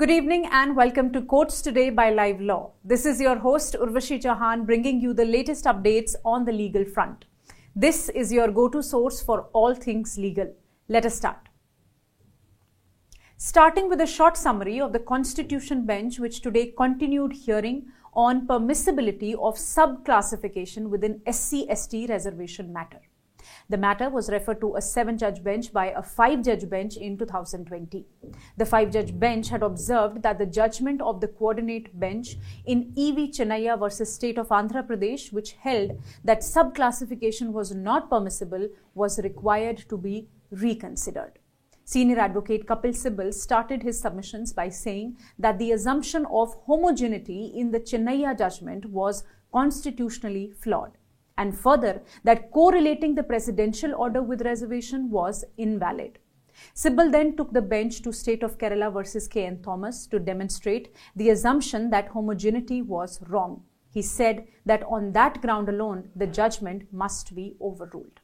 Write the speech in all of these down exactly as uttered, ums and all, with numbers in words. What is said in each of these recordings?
Good evening and welcome to Courts Today by Live Law. This is your host Urvashi Chahan bringing you the latest updates on the legal front. This is your go-to source for all things legal. Let us start. Starting with a short summary of the Constitution Bench, which today continued hearing on permissibility of sub-classification within S C S T reservation matter. The matter was referred to a seven-judge bench by a five-judge bench in two thousand twenty. The five-judge bench had observed that the judgment of the coordinate bench in E V Chennaiya versus State of Andhra Pradesh, which held that subclassification was not permissible, was required to be reconsidered. Senior advocate Kapil Sibal started his submissions by saying that the assumption of homogeneity in the Chennaiya judgment was constitutionally flawed, and further that correlating the presidential order with reservation was invalid. Sibal then took the bench to State of Kerala versus K N Thomas to demonstrate the assumption that homogeneity was wrong. He said that on that ground alone, the judgment must be overruled.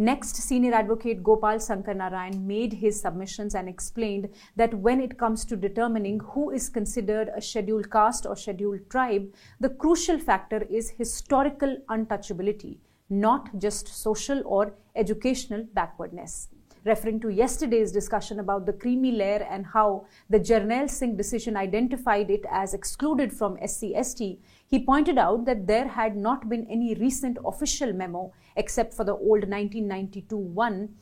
Next, senior advocate Gopal Sankar Narayan made his submissions and explained that when it comes to determining who is considered a scheduled caste or scheduled tribe, the crucial factor is historical untouchability, not just social or educational backwardness. Referring to yesterday's discussion about the creamy layer and how the Jarnail Singh decision identified it as excluded from S C S T, he pointed out that there had not been any recent official memo except for the old nineteen ninety-two one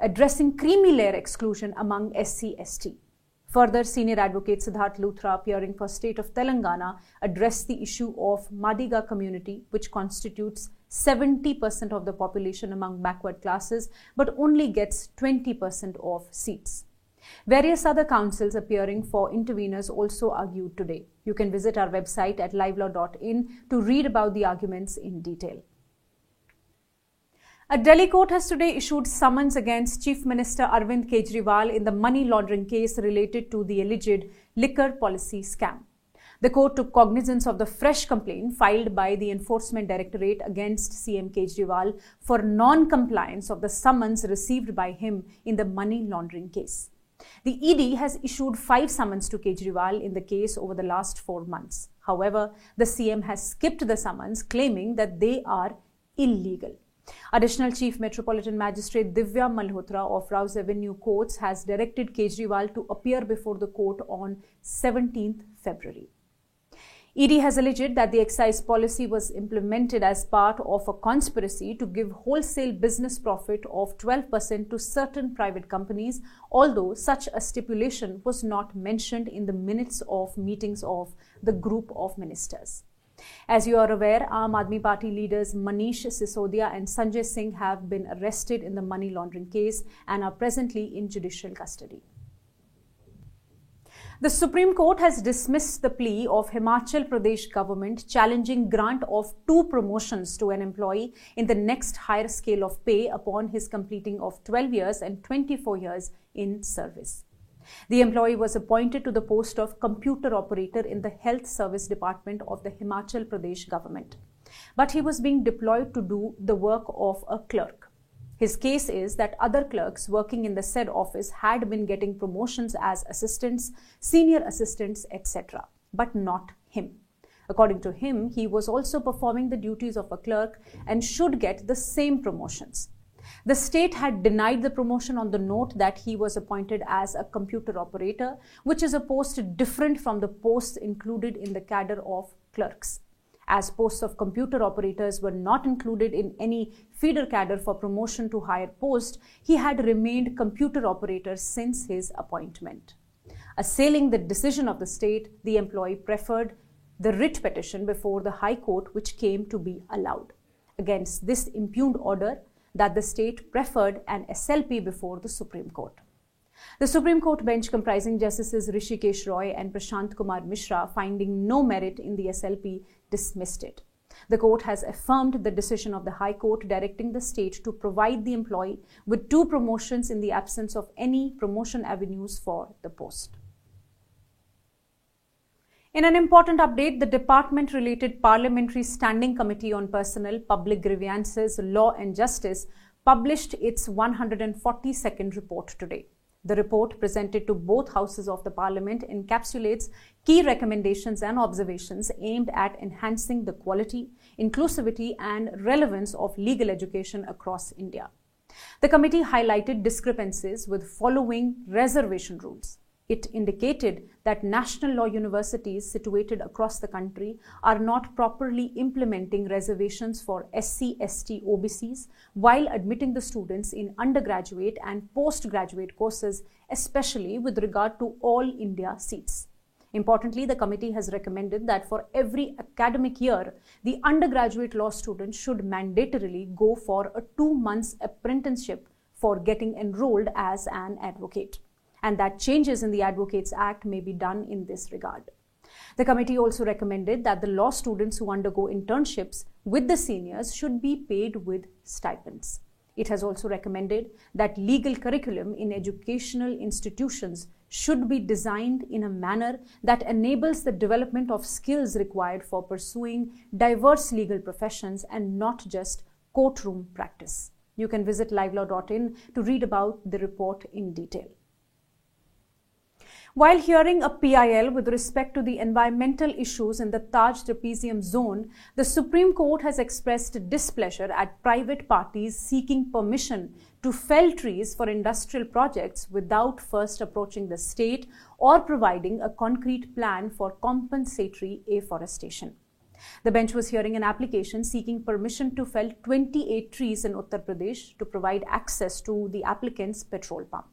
addressing creamy layer exclusion among S C S T. Further, senior advocate Siddharth Luthra, appearing for State of Telangana, addressed the issue of Madiga community, which constitutes seventy percent of the population among backward classes, but only gets twenty percent of seats. Various other counsels appearing for interveners also argued today. You can visit our website at livelaw dot in to read about the arguments in detail. A Delhi court has today issued summons against Chief Minister Arvind Kejriwal in the money laundering case related to the alleged liquor policy scam. The court took cognizance of the fresh complaint filed by the Enforcement Directorate against C M Kejriwal for non-compliance of the summons received by him in the money laundering case. The E D has issued five summons to Kejriwal in the case over the last four months. However, the C M has skipped the summons, claiming that they are illegal. Additional Chief Metropolitan Magistrate Divya Malhotra of Rouse Avenue Courts has directed Kejriwal to appear before the court on seventeenth February. E D has alleged that the excise policy was implemented as part of a conspiracy to give wholesale business profit of twelve percent to certain private companies, although such a stipulation was not mentioned in the minutes of meetings of the group of ministers. As you are aware, Aam Aadmi Party leaders Manish Sisodia and Sanjay Singh have been arrested in the money laundering case and are presently in judicial custody. The Supreme Court has dismissed the plea of Himachal Pradesh government challenging grant of two promotions to an employee in the next higher scale of pay upon his completing of twelve years and twenty-four years in service. The employee was appointed to the post of computer operator in the Health Service Department of the Himachal Pradesh government, but he was being deployed to do the work of a clerk. His case is that other clerks working in the said office had been getting promotions as assistants, senior assistants, et cetera, but not him. According to him, he was also performing the duties of a clerk and should get the same promotions. The state had denied the promotion on the note that he was appointed as a computer operator, which is a post different from the posts included in the cadre of clerks. As posts of computer operators were not included in any feeder cadre for promotion to higher post, he had remained computer operator since his appointment. Assailing the decision of the state, the employee preferred the writ petition before the High Court, which came to be allowed. Against this impugned order, that the state preferred an S L P before the Supreme Court. The Supreme Court bench comprising Justices Rishikesh Roy and Prashant Kumar Mishra, finding no merit in the S L P, dismissed it. The court has affirmed the decision of the High Court directing the state to provide the employee with two promotions in the absence of any promotion avenues for the post. In an important update, the department-related Parliamentary Standing Committee on Personnel, Public Grievances, Law and Justice published its one hundred forty-second report today. The report presented to both houses of the parliament encapsulates key recommendations and observations aimed at enhancing the quality, inclusivity and relevance of legal education across India. The committee highlighted discrepancies with following reservation rules. It indicated that national law universities situated across the country are not properly implementing reservations for S C S T O B Cs while admitting the students in undergraduate and postgraduate courses, especially with regard to all India seats. Importantly, the committee has recommended that for every academic year, the undergraduate law student should mandatorily go for a two-month apprenticeship for getting enrolled as an advocate, and that changes in the Advocates Act may be done in this regard. The committee also recommended that the law students who undergo internships with the seniors should be paid with stipends. It has also recommended that legal curriculum in educational institutions should be designed in a manner that enables the development of skills required for pursuing diverse legal professions and not just courtroom practice. You can visit livelaw dot in to read about the report in detail. While hearing a P I L with respect to the environmental issues in the Taj Trapezium zone, the Supreme Court has expressed displeasure at private parties seeking permission to fell trees for industrial projects without first approaching the state or providing a concrete plan for compensatory afforestation. The bench was hearing an application seeking permission to fell twenty-eight trees in Uttar Pradesh to provide access to the applicant's petrol pump.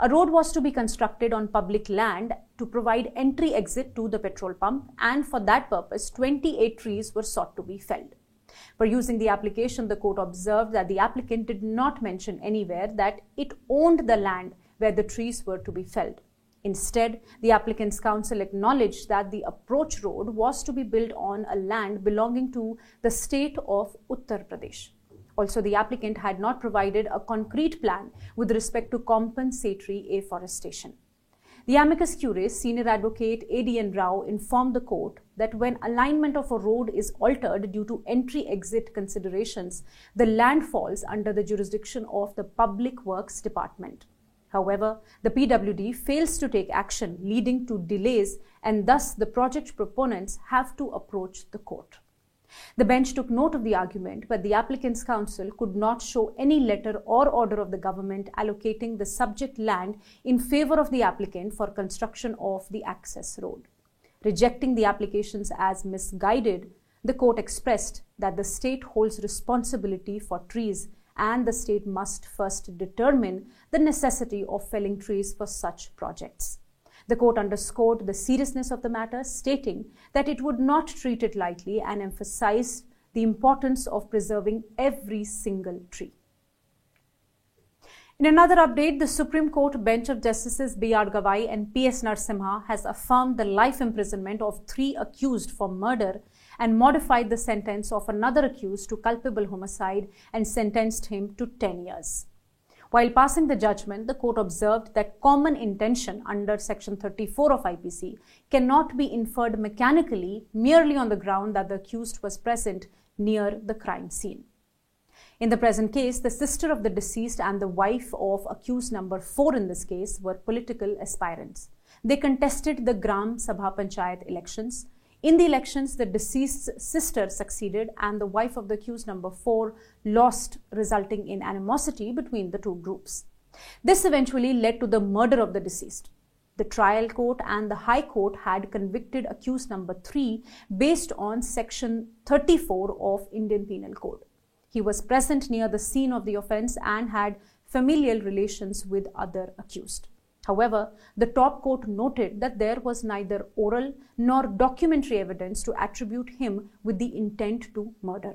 A road was to be constructed on public land to provide entry-exit to the petrol pump, and for that purpose, twenty-eight trees were sought to be felled. Perusing the application, the court observed that the applicant did not mention anywhere that it owned the land where the trees were to be felled. Instead, the applicant's counsel acknowledged that the approach road was to be built on a land belonging to the state of Uttar Pradesh. Also, the applicant had not provided a concrete plan with respect to compensatory afforestation. The amicus curiae, senior advocate A D N Rao, informed the court that when alignment of a road is altered due to entry-exit considerations, the land falls under the jurisdiction of the Public Works Department. However, the P W D fails to take action, leading to delays, and thus the project proponents have to approach the court. The bench took note of the argument, but the applicant's counsel could not show any letter or order of the government allocating the subject land in favor of the applicant for construction of the access road. Rejecting the applications as misguided, the court expressed that the state holds responsibility for trees and the state must first determine the necessity of felling trees for such projects. The court underscored the seriousness of the matter, stating that it would not treat it lightly and emphasized the importance of preserving every single tree. In another update, the Supreme Court bench of Justices B R Gavai and P S Narasimha has affirmed the life imprisonment of three accused for murder and modified the sentence of another accused to culpable homicide and sentenced him to ten years. While passing the judgment, the court observed that common intention under Section thirty-four of I P C cannot be inferred mechanically merely on the ground that the accused was present near the crime scene. In the present case, the sister of the deceased and the wife of accused number four in this case were political aspirants. They contested the Gram Sabha Panchayat elections. In the elections, the deceased's sister succeeded and the wife of the accused number four lost, resulting in animosity between the two groups. This eventually led to the murder of the deceased. The trial court and the High Court had convicted accused number three based on Section thirty-four of Indian Penal Code. He was present near the scene of the offence and had familial relations with other accused. However, the top court noted that there was neither oral nor documentary evidence to attribute him with the intent to murder.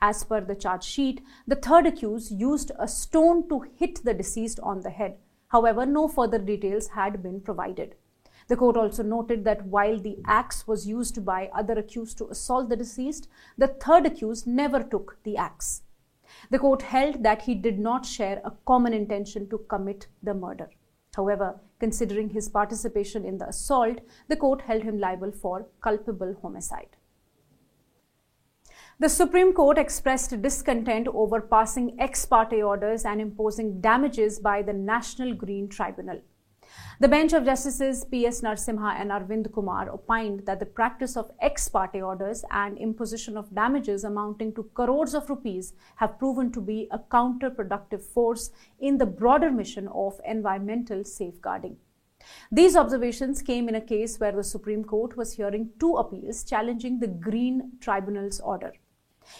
As per the charge sheet, the third accused used a stone to hit the deceased on the head. However, no further details had been provided. The court also noted that while the axe was used by other accused to assault the deceased, the third accused never took the axe. The court held that he did not share a common intention to commit the murder. However, considering his participation in the assault, the court held him liable for culpable homicide. The Supreme Court expressed discontent over passing ex parte orders and imposing damages by the National Green Tribunal. The bench of Justices P S Narasimha and Arvind Kumar opined that the practice of ex parte orders and imposition of damages amounting to crores of rupees have proven to be a counterproductive force in the broader mission of environmental safeguarding. These observations came in a case where the Supreme Court was hearing two appeals challenging the Green Tribunal's order.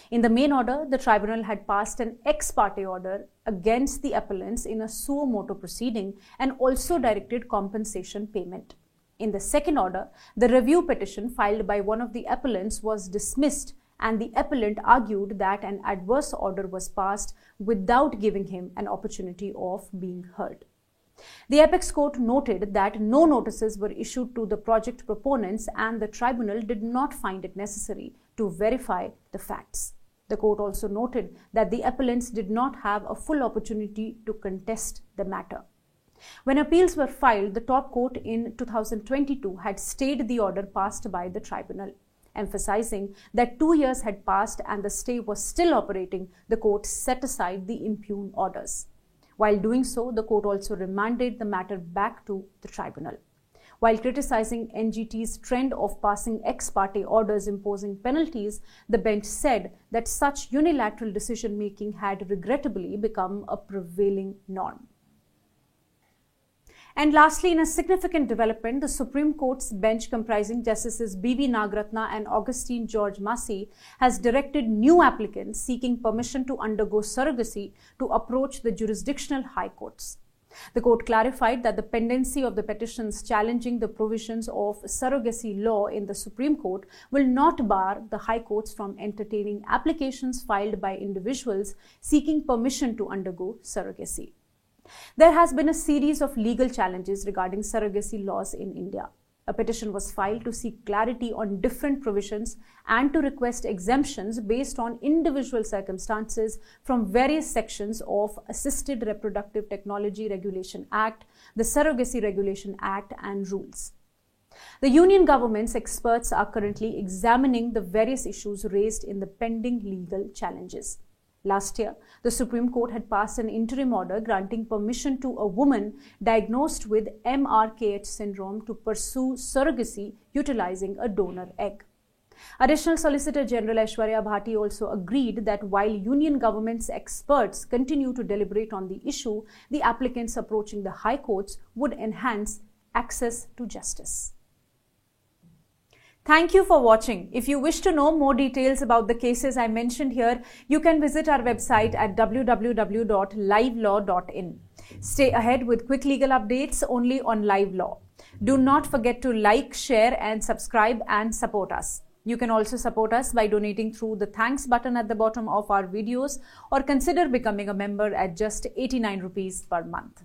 In the main order, the tribunal had passed an ex parte order against the appellants in a suo motu proceeding and also directed compensation payment. In the second order, the review petition filed by one of the appellants was dismissed, and the appellant argued that an adverse order was passed without giving him an opportunity of being heard. The Apex Court noted that no notices were issued to the project proponents and the tribunal did not find it necessary to verify the facts. The court also noted that the appellants did not have a full opportunity to contest the matter. When appeals were filed, the top court in two thousand twenty-two had stayed the order passed by the tribunal. Emphasizing that two years had passed and the stay was still operating, the court set aside the impugn orders. While doing so, the court also remanded the matter back to the tribunal. While criticizing N G T's trend of passing ex parte orders imposing penalties, the bench said that such unilateral decision-making had regrettably become a prevailing norm. And lastly, in a significant development, the Supreme Court's bench comprising Justices B B Nagarathna and Augustine George Masih has directed new applicants seeking permission to undergo surrogacy to approach the jurisdictional high courts. The court clarified that the pendency of the petitions challenging the provisions of surrogacy law in the Supreme Court will not bar the high courts from entertaining applications filed by individuals seeking permission to undergo surrogacy. There has been a series of legal challenges regarding surrogacy laws in India. A petition was filed to seek clarity on different provisions and to request exemptions based on individual circumstances from various sections of Assisted Reproductive Technology Regulation Act, the Surrogacy Regulation Act, and rules. The Union government's experts are currently examining the various issues raised in the pending legal challenges. Last year, the Supreme Court had passed an interim order granting permission to a woman diagnosed with M R K H syndrome to pursue surrogacy utilizing a donor egg. Additional Solicitor General Aishwarya Bhatti also agreed that while Union government's experts continue to deliberate on the issue, the applicants approaching the high courts would enhance access to justice. Thank you for watching. If you wish to know more details about the cases I mentioned here, you can visit our website at w w w dot live law dot in. Stay ahead with quick legal updates only on Live Law. Do not forget to like, share, and subscribe and support us. You can also support us by donating through the thanks button at the bottom of our videos or consider becoming a member at just eighty-nine rupees per month.